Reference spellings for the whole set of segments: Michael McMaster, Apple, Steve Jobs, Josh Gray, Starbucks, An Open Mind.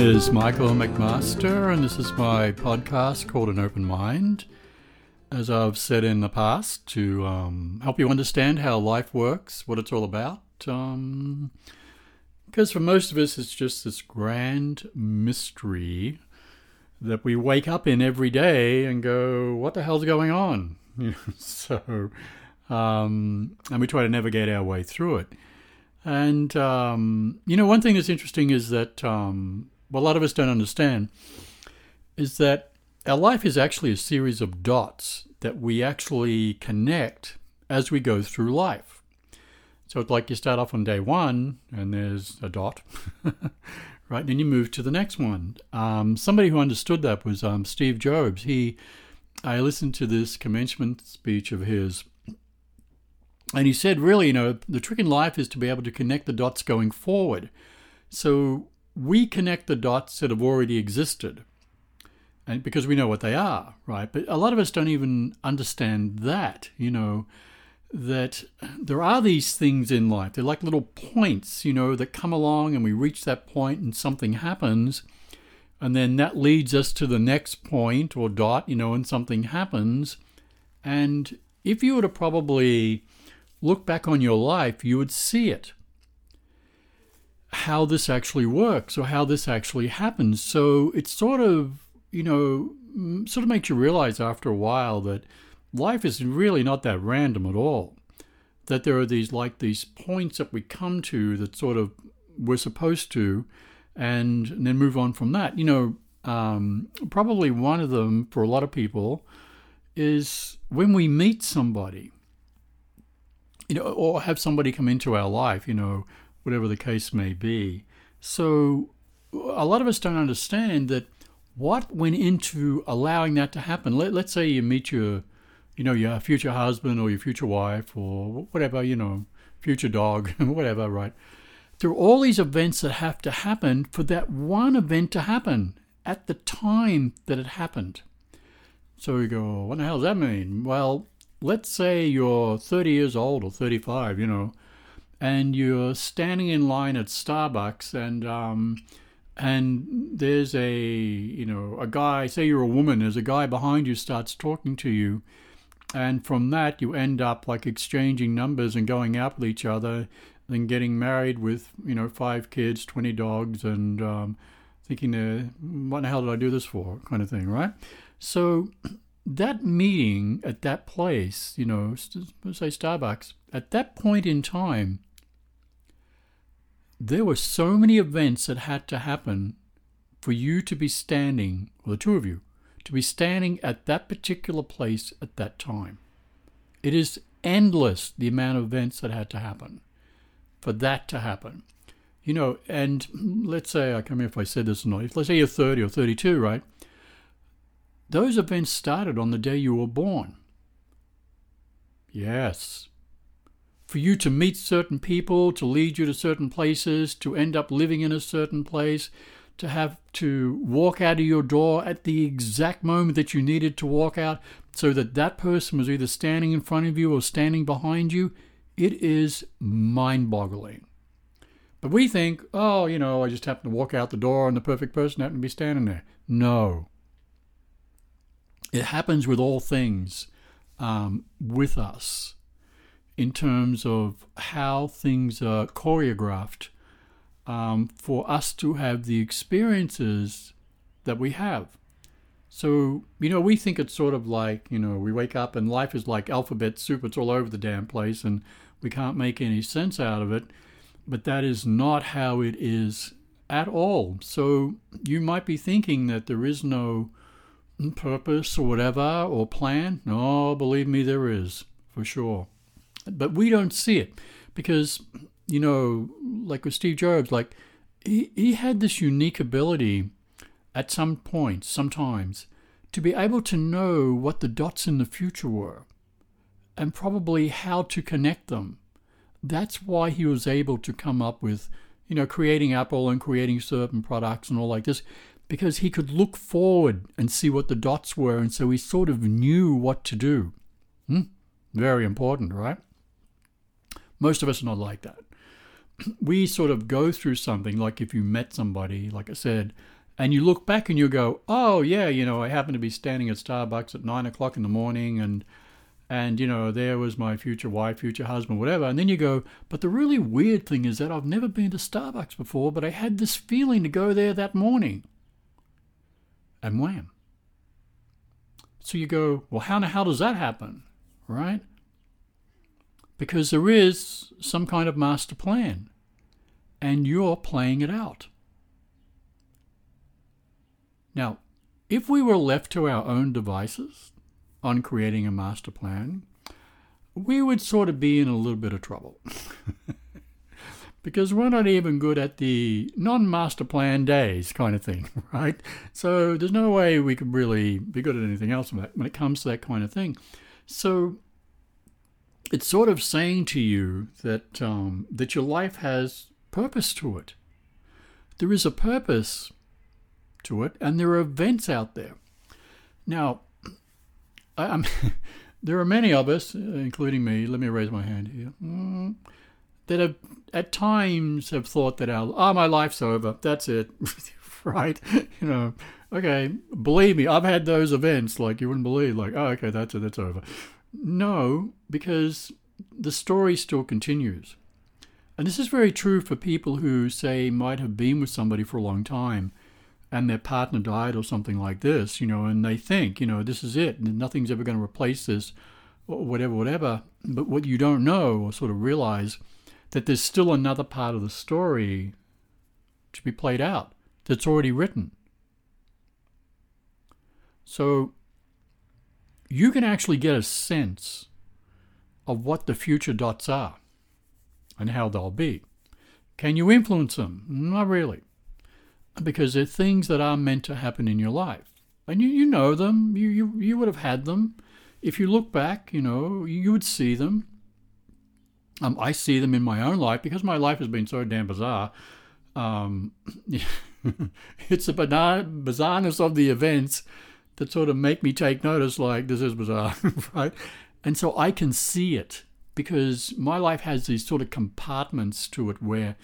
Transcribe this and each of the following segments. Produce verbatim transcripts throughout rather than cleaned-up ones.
is Michael McMaster, and this is my podcast called An Open Mind. As I've said in the past, to um, help you understand how life works, what it's all about. Um, because for most of us, it's just this grand mystery that we wake up in every day and go, what the hell's going on? so, um, and we try to navigate our way through it. And, um, you know, one thing that's interesting is that um, what a lot of us don't understand is that our life is actually a series of dots that we actually connect as we go through life. So it's like you start off on day one and there's a dot, right? And then you move to the next one. Um, somebody who understood that was um, Steve Jobs. He, I listened to this commencement speech of his. And he said, really, you know, the trick in life is to be able to connect the dots going forward. So we connect the dots that have already existed, and because we know what they are, right? But a lot of us don't even understand that, you know, that there are these things in life. They're like little points, you know, that come along and we reach that point and something happens. And then that leads us to the next point or dot, you know, and something happens. And if you were to probably look back on your life, you would see it, how this actually works or how this actually happens. So it sort of, you know, sort of makes you realize after a while that life is really not that random at all, that there are these like these points that we come to that sort of we're supposed to and, and then move on from that. You know, um, probably one of them for a lot of people is when we meet somebody, you know, or have somebody come into our life, you know, whatever the case may be. So a lot of us don't understand that what went into allowing that to happen. Let, let's say you meet your, you know, your future husband or your future wife or whatever, you know, future dog, whatever, right? There are all these events that have to happen for that one event to happen at the time that it happened. So we go, oh, what the hell does that mean? Well, let's say you're thirty years old or thirty-five, you know, and you're standing in line at Starbucks and um, and there's a, you know, a guy, say you're a woman, there's a guy behind you starts talking to you. And from that, you end up like exchanging numbers and going out with each other and getting married with, you know, five kids, twenty dogs and um, thinking, uh, what the hell did I do this for kind of thing, right? So that meeting at that place, you know, say Starbucks, at that point in time, there were so many events that had to happen for you to be standing, or the two of you, to be standing at that particular place at that time. It is endless, the amount of events that had to happen for that to happen. You know, and let's say, I can't remember if I said this or not, let's say you're thirty or thirty-two, right? Those events started on the day you were born. Yes. For you to meet certain people, to lead you to certain places, to end up living in a certain place, to have to walk out of your door at the exact moment that you needed to walk out so that that person was either standing in front of you or standing behind you, it is mind-boggling. But we think, oh, you know, I just happened to walk out the door and the perfect person happened to be standing there. No. It happens with all things um, with us in terms of how things are choreographed um, for us to have the experiences that we have. So, you know, we think it's sort of like, you know, we wake up and life is like alphabet soup. It's all over the damn place and we can't make any sense out of it. But that is not how it is at all. So you might be thinking that there is no purpose or whatever or plan. No, believe me, there is for sure. But we don't see it because, you know, like with Steve Jobs, like he, he had this unique ability at some point, sometimes, to be able to know what the dots in the future were and probably how to connect them. That's why he was able to come up with, you know, creating Apple and creating certain products and all like this, because he could look forward and see what the dots were, and so he sort of knew what to do. Hmm? Very important, right? Most of us are not like that. we sort of go through something, like if you met somebody, like I said, and you look back and you go, oh, yeah, you know, I happened to be standing at Starbucks at nine o'clock in the morning and, and you know, there was my future wife, future husband, whatever. And then you go, but the really weird thing is that I've never been to Starbucks before, but I had this feeling to go there that morning. And wham. So you go, well, how in the hell does that happen, right? Because there is some kind of master plan, and you're playing it out. Now, if we were left to our own devices on creating a master plan, we would sort of be in a little bit of trouble. Because we're not even good at the non-master plan days kind of thing, right? So there's no way we could really be good at anything else when it comes to that kind of thing. So it's sort of saying to you that um, that your life has purpose to it. There is a purpose to it, and there are events out there. Now, I, I'm, there are many of us, including me, let me raise my hand here, that have at times have thought that, our, oh, my life's over, that's it, right? You know, okay, believe me, I've had those events, like you wouldn't believe, like, oh, okay, that's it, that's over. No, because the story still continues. And this is very true for people who, say, might have been with somebody for a long time and their partner died or something like this, you know, and they think, you know, this is it, and nothing's ever going to replace this, or whatever, whatever. But what you don't know or sort of realize that there's still another part of the story to be played out that's already written. So you can actually get a sense of what the future dots are and how they'll be. Can you influence them? Not really. Because they're things that are meant to happen in your life. And you, you know them. You, you, you would have had them. If you look back, you know, you would see them. Um, I see them in my own life because my life has been so damn bizarre. Um, it's the bizarre, bizarreness of the events that sort of make me take notice, like, this is bizarre, right? And so I can see it because my life has these sort of compartments to it where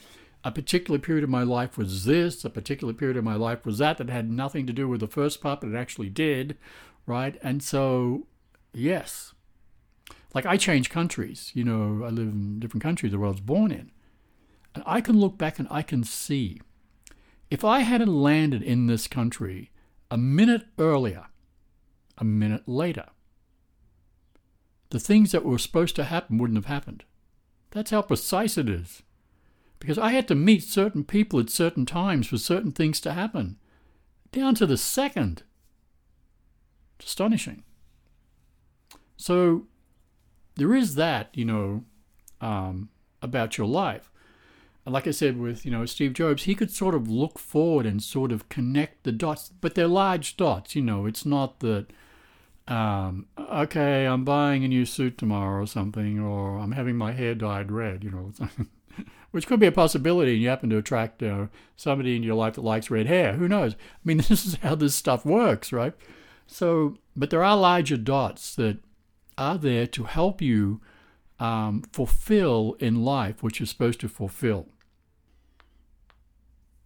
a particular period of my life was this, a particular period of my life was that, that had nothing to do with the first part, but it actually did, right? And so, yes. Like, I change countries. You know, I live in different countries the world's born in. And I can look back and I can see. If I hadn't landed in this country a minute earlier, a minute later, the things that were supposed to happen wouldn't have happened. That's how precise it is. Because I had to meet certain people at certain times for certain things to happen, down to the second. It's astonishing. So there is that, you know, um, about your life. Like I said with, you know, Steve Jobs, he could sort of look forward and sort of connect the dots, but they're large dots, you know. It's not that, um, okay, I'm buying a new suit tomorrow or something, or I'm having my hair dyed red, you know, which could be a possibility, and you happen to attract uh, somebody in your life that likes red hair. Who knows? I mean, this is how this stuff works, right? So, but there are larger dots that are there to help you um, fulfill in life what you're supposed to fulfill.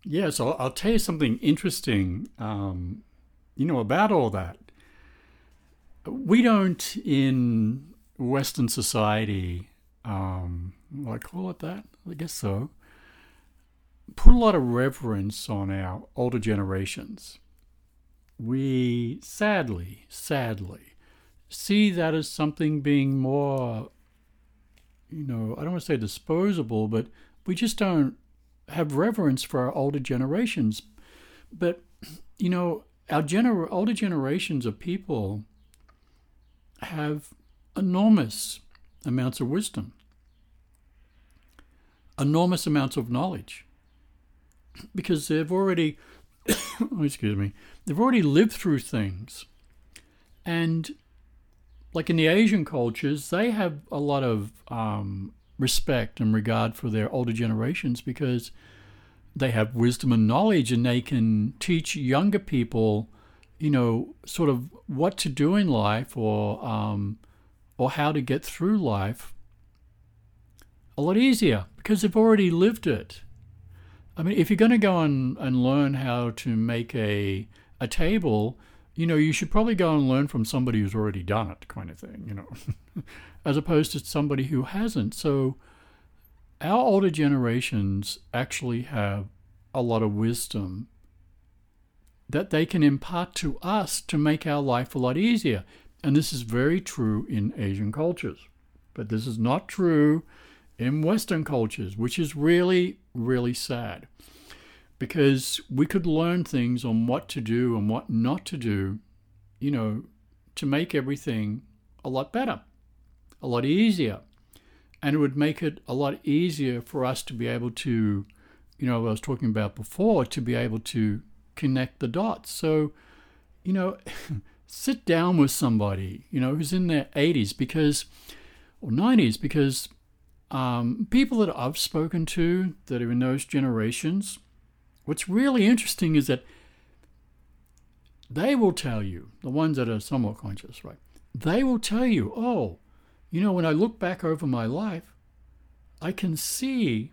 Yeah, so I'll tell you something interesting, um, you know, about all that. We don't in Western society, um, will I call it that? I guess so, put a lot of reverence on our older generations. We sadly, sadly, see that as something being more, you know, I don't want to say disposable, but we just don't have reverence for our older generations. But, you know, our gener- older generations of people have enormous amounts of wisdom, enormous amounts of knowledge, because they've already, excuse me, they've already lived through things. And like in the Asian cultures, they have a lot of um, respect and regard for their older generations because they have wisdom and knowledge, and they can teach younger people, you know, sort of what to do in life, or um, or how to get through life a lot easier because they've already lived it. I mean, if you're going to go and, and learn how to make a a table, you know, you should probably go and learn from somebody who's already done it, kind of thing, you know, as opposed to somebody who hasn't. So our older generations actually have a lot of wisdom that they can impart to us to make our life a lot easier. And this is very true in Asian cultures. But this is not true in Western cultures, which is really, really sad. Because we could learn things on what to do and what not to do, you know, to make everything a lot better, a lot easier. And it would make it a lot easier for us to be able to, you know, what I was talking about before, to be able to connect the dots. So, you know, sit down with somebody, you know, who's in their eighties because, or nineties, because um, people that I've spoken to that are in those generations, what's really interesting is that they will tell you, the ones that are somewhat conscious, right? They will tell you, oh, you know, when I look back over my life, I can see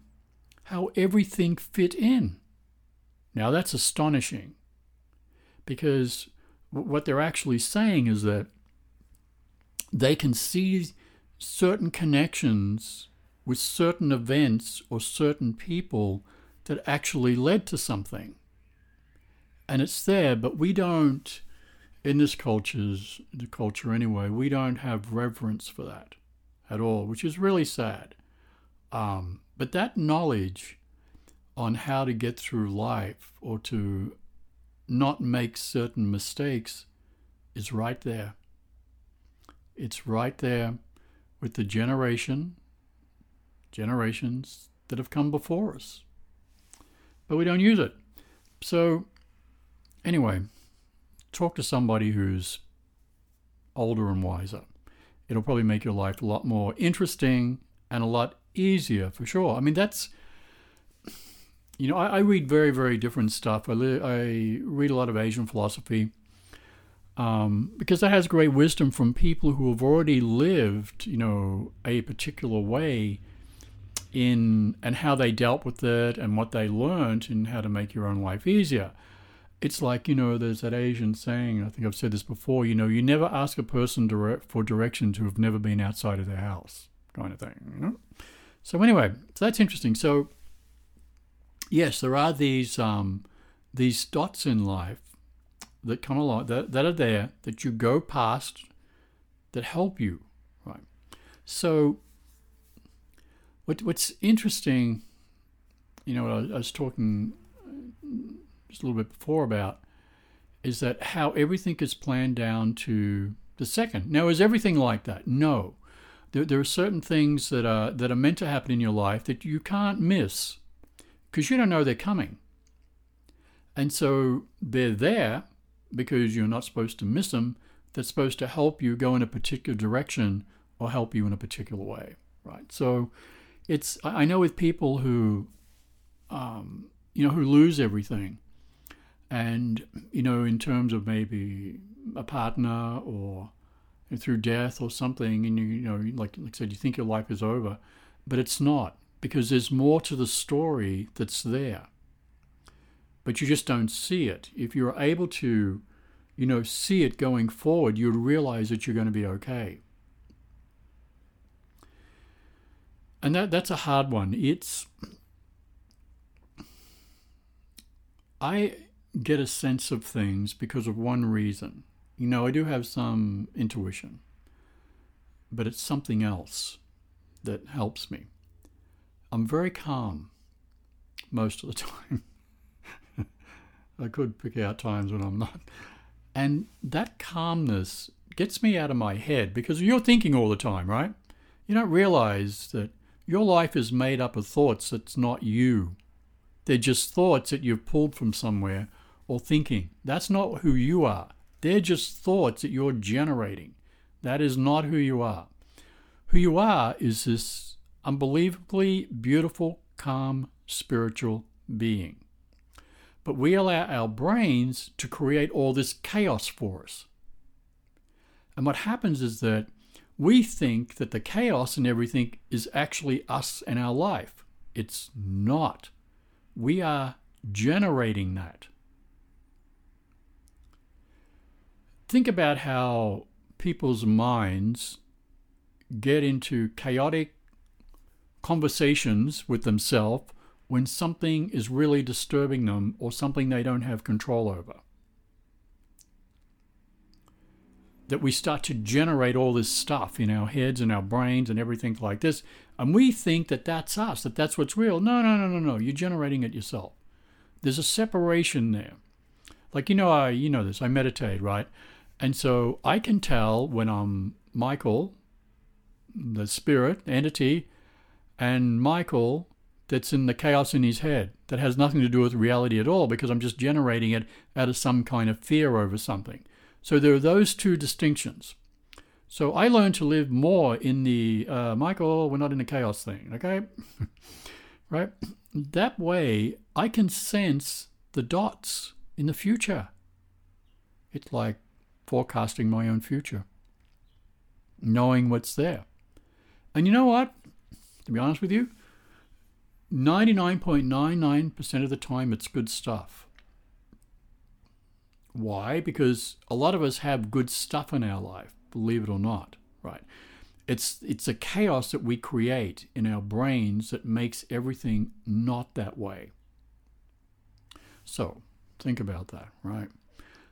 how everything fit in. Now, that's astonishing because what they're actually saying is that they can see certain connections with certain events or certain people that actually led to something. And it's there, but we don't, in this culture's, the culture anyway, we don't have reverence for that at all, which is really sad. Um, but that knowledge on how to get through life or to not make certain mistakes is right there. It's right there with the generation, generations that have come before us. But we don't use it. So anyway, talk to somebody who's older and wiser. It'll probably make your life a lot more interesting and a lot easier for sure. I mean, that's, you know, I, I read very, very different stuff. I, li- I read a lot of Asian philosophy um, because that has great wisdom from people who have already lived, you know, a particular way in and how they dealt with it and what they learned and how to make your own life easier. It's like, you know, there's that Asian saying, I think I've said this before, you know, you never ask a person direct for directions who have never been outside of their house, kind of thing, you know? So anyway, so that's interesting. So yes, there are these um, these dots in life that come along, that, that are there, that you go past, that help you, right? So what what's interesting, you know, what I was, I was talking just a little bit before about, is that how everything is planned down to the second. Now, is everything like that? No. There, there are certain things that are that are meant to happen in your life that you can't miss because you don't know they're coming. And so they're there because you're not supposed to miss them. That's supposed to help you go in a particular direction or help you in a particular way, right? So it's, I know with people who, um, you know, who lose everything, and, you know, in terms of maybe a partner or through death or something, and, you, you know, like, like I said, you think your life is over, but it's not, because there's more to the story that's there. But you just don't see it. If you're able to, you know, see it going forward, you'd realize that you're going to be okay. And that that's a hard one. It's, I get a sense of things because of one reason. You know, I do have some intuition, but it's something else that helps me. I'm very calm most of the time. I could pick out times when I'm not. And that calmness gets me out of my head because you're thinking all the time, right? You don't realize that your life is made up of thoughts that's not you. They're just thoughts that you've pulled from somewhere or thinking. That's not who you are. They're just thoughts that you're generating. That is not who you are. Who you are is this unbelievably beautiful, calm, spiritual being. But we allow our brains to create all this chaos for us. And what happens is that we think that the chaos in everything is actually us and our life. It's not. We are generating that. Think about how people's minds get into chaotic conversations with themselves when something is really disturbing them or something they don't have control over. That we start to generate all this stuff in our heads and our brains and everything like this, and we think that that's us, that that's what's real. No, no, no, no, no. You're generating it yourself. There's a separation there. Like, you know, I, you know this, I meditate, right? And so I can tell when I'm Michael, the spirit, entity, and Michael that's in the chaos in his head that has nothing to do with reality at all, because I'm just generating it out of some kind of fear over something. So there are those two distinctions. So I learned to live more in the, uh, Michael, we're not in the chaos thing, okay? Right? That way I can sense the dots in the future. It's like forecasting my own future, knowing what's there. And you know what? To be honest with you, ninety-nine point nine nine percent of the time it's good stuff. Why? Because a lot of us have good stuff in our life, believe it or not, right? It's it's a chaos that we create in our brains that makes everything not that way. So think about that, right?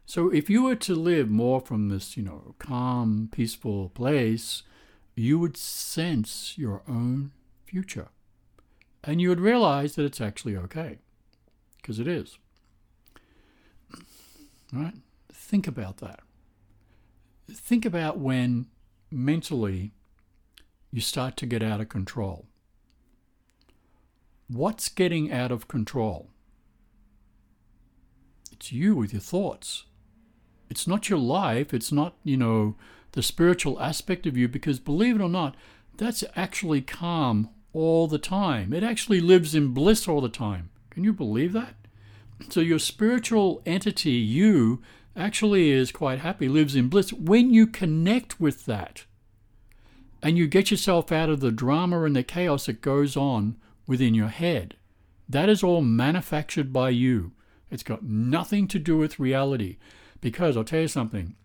So if you were to live more from this, you know, calm, peaceful place, you would sense your own future. And you would realize that it's actually okay, because it is. Right? Think about that. Think about when mentally you start to get out of control. What's getting out of control? It's you with your thoughts. It's not your life. It's not, you know, the spiritual aspect of you, because believe it or not, that's actually calm all the time. It actually lives in bliss all the time. Can you believe that? So your spiritual entity, you, actually is quite happy, lives in bliss when you connect with that and you get yourself out of the drama and the chaos that goes on within your head. That is all manufactured by you. It's got nothing to do with reality, because I'll tell you something,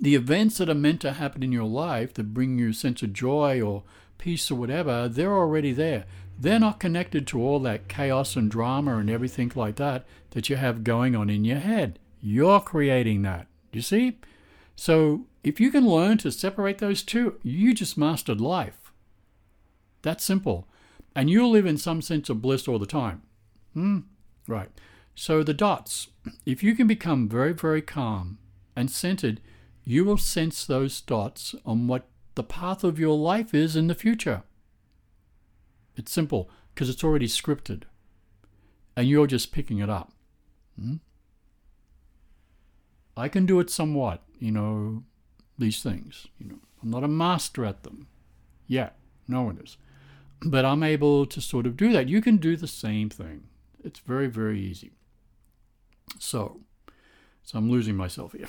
the events that are meant to happen in your life that bring you a sense of joy or peace or whatever, they're already there. They're not connected to all that chaos and drama and everything like that that you have going on in your head. You're creating that, you see? So if you can learn to separate those two, you just mastered life. That's simple. And you'll live in some sense of bliss all the time. Hmm? Right. So the dots, if you can become very, very calm and centered, you will sense those dots on what the path of your life is in the future. It's simple, because it's already scripted and you're just picking it up. Hmm? I can do it somewhat, you know, these things. You know, I'm not a master at them. Yeah, no one is. But I'm able to sort of do that. You can do the same thing. It's very, very easy. So, so I'm losing myself here.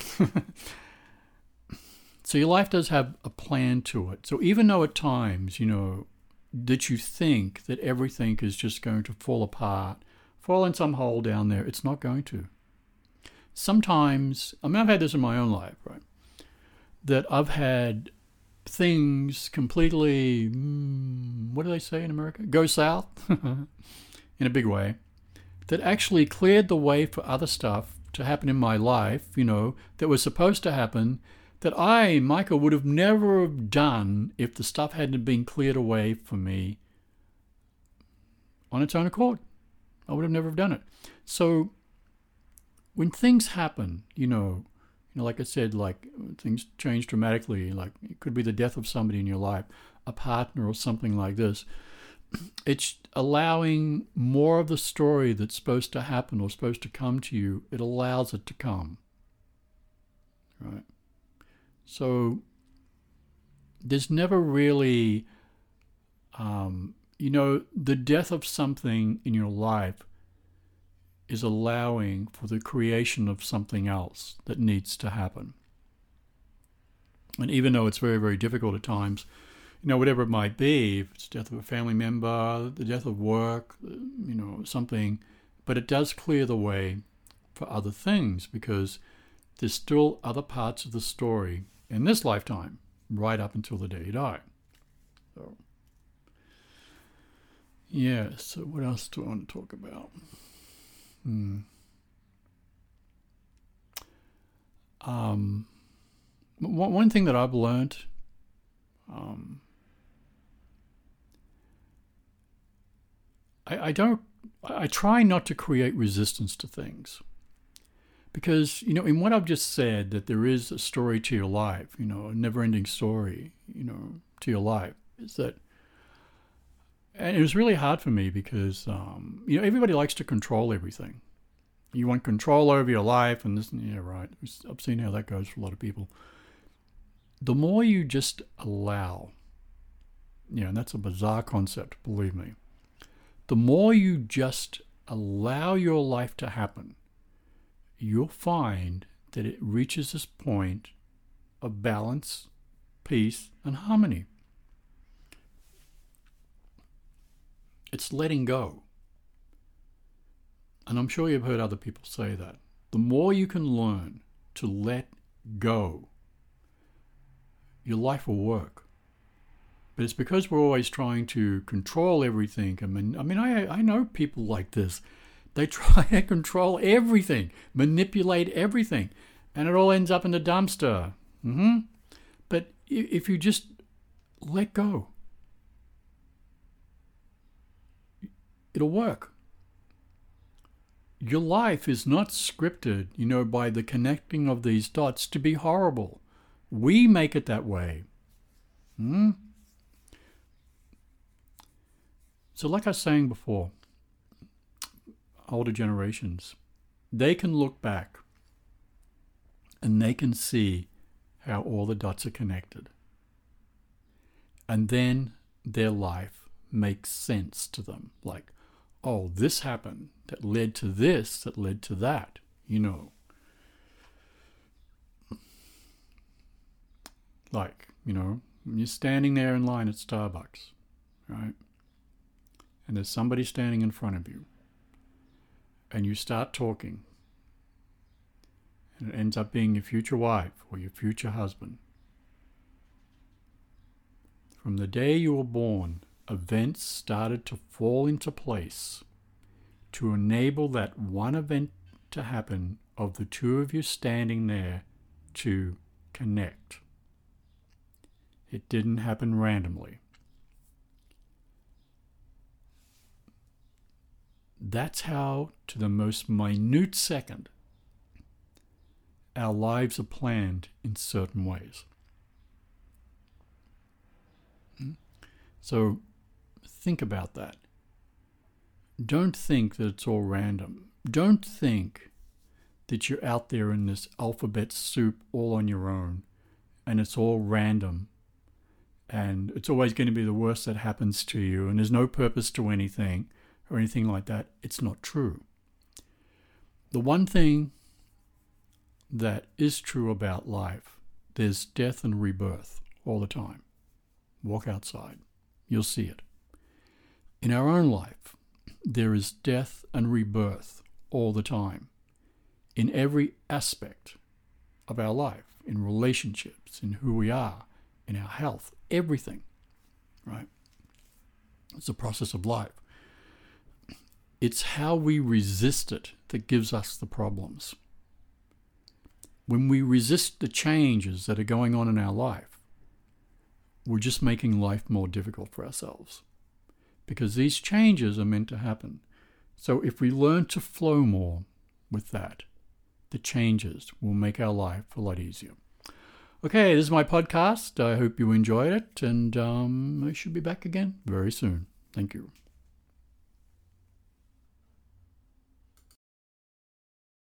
So your life does have a plan to it. So even though at times, you know, that you think that everything is just going to fall apart, fall in some hole down there, it's not going to. Sometimes, I mean, I've had this in my own life, right? That I've had things completely, mm, what do they say in America? Go south in a big way, that actually cleared the way for other stuff to happen in my life, you know, that was supposed to happen, that I, Michael, would have never have done if the stuff hadn't been cleared away for me on its own accord. I would have never have done it. So when things happen, you know, you know, like I said, like things change dramatically, like it could be the death of somebody in your life, a partner or something like this. It's allowing more of the story that's supposed to happen or supposed to come to you. It allows it to come, right? So there's never really, um, you know, the death of something in your life is allowing for the creation of something else that needs to happen. And even though it's very, very difficult at times, you know, whatever it might be, if it's the death of a family member, the death of work, you know, something, but it does clear the way for other things because there's still other parts of the story in this lifetime, right up until the day you die. So, yeah, so what else do I want to talk about? Hmm. Um, one thing that I've learned, um, I, I don't, I try not to create resistance to things because, you know, in what I've just said, that there is a story to your life, you know, a never ending story, you know, to your life is that, and it was really hard for me because, um, you know, everybody likes to control everything. You want control over your life and this, and yeah, right. I've seen how that goes for a lot of people. The more you just allow, you know, and that's a bizarre concept, believe me. The more you just allow your life to happen, you'll find that it reaches this point of balance, peace, and harmony. It's letting go. And I'm sure you've heard other people say that. The more you can learn to let go, your life will work. But it's because we're always trying to control everything. I mean, I mean, I, I know people like this. They try to control everything, manipulate everything, and it all ends up in the dumpster. Mm-hmm. But if you just let go, it'll work. Your life is not scripted, you know, by the connecting of these dots to be horrible. We make it that way. Hmm? So like I was saying before, older generations, they can look back and they can see how all the dots are connected. And then their life makes sense to them. Like, oh, this happened, that led to this, that led to that, you know. Like, you know, when you're standing there in line at Starbucks, right? And there's somebody standing in front of you. And you start talking. And it ends up being your future wife or your future husband. From the day you were born, events started to fall into place to enable that one event to happen of the two of you standing there to connect. It didn't happen randomly. That's how, to the most minute second, our lives are planned in certain ways. So, think about that. Don't think that it's all random. Don't think that you're out there in this alphabet soup all on your own and it's all random and it's always going to be the worst that happens to you and there's no purpose to anything or anything like that. It's not true. The one thing that is true about life, there's death and rebirth all the time. Walk outside. You'll see it. In our own life, there is death and rebirth all the time in every aspect of our life, in relationships, in who we are, in our health, everything, right? It's a process of life. It's how we resist it that gives us the problems. When we resist the changes that are going on in our life, we're just making life more difficult for ourselves. Because these changes are meant to happen. So if we learn to flow more with that, the changes will make our life a lot easier. Okay, this is my podcast. I hope you enjoyed it, and um, I should be back again very soon. Thank you.